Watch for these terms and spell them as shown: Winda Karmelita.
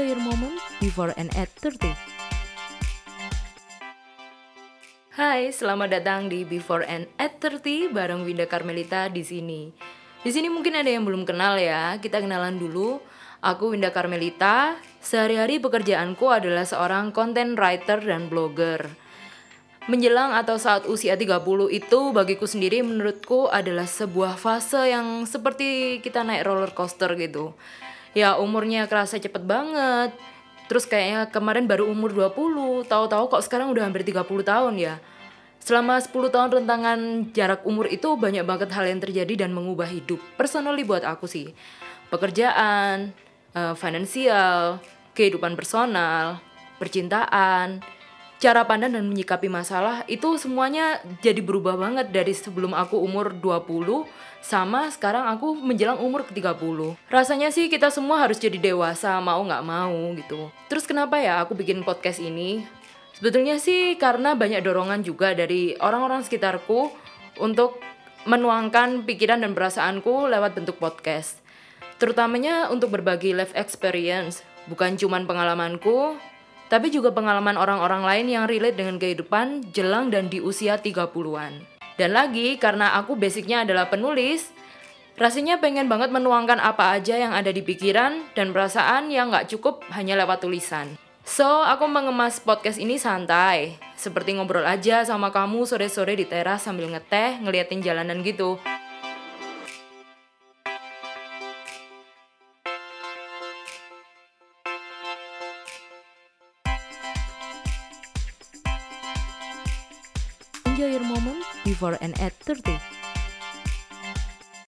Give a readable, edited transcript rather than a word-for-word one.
Enjoy your moment before and at 30. Hai, selamat datang di Before and at 30 bareng Winda Karmelita di sini. Di sini mungkin ada yang belum kenal ya, kita kenalan dulu. Aku Winda Karmelita, sehari-hari pekerjaanku adalah seorang content writer dan blogger. Menjelang atau saat usia 30 itu bagiku sendiri menurutku adalah sebuah fase yang seperti kita naik roller coaster gitu. Ya umurnya kerasa cepet banget. Terus kayaknya kemarin baru umur 20, tahu-tahu kok sekarang udah hampir 30 tahun ya. Selama 10 tahun rentangan jarak umur itu banyak banget hal yang terjadi dan mengubah hidup. Personally buat aku sih. Pekerjaan, finansial, kehidupan personal, percintaan, cara pandang dan menyikapi masalah itu semuanya jadi berubah banget dari sebelum aku umur 20 sama sekarang aku menjelang umur ke-30. Rasanya sih kita semua harus jadi dewasa, mau gak mau gitu. Terus kenapa ya aku bikin podcast ini? Sebetulnya sih karena banyak dorongan juga dari orang-orang sekitarku untuk menuangkan pikiran dan perasaanku lewat bentuk podcast. Terutamanya untuk berbagi life experience, bukan cuman pengalamanku, tapi juga pengalaman orang-orang lain yang relate dengan kehidupan jelang dan di usia 30-an. Dan lagi, karena aku basicnya adalah penulis, rasanya pengen banget menuangkan apa aja yang ada di pikiran dan perasaan yang gak cukup hanya lewat tulisan. So, aku mengemas podcast ini santai, seperti ngobrol aja sama kamu sore-sore di teras sambil ngeteh, ngeliatin jalanan gitu. Enjoy your moment before and at 30.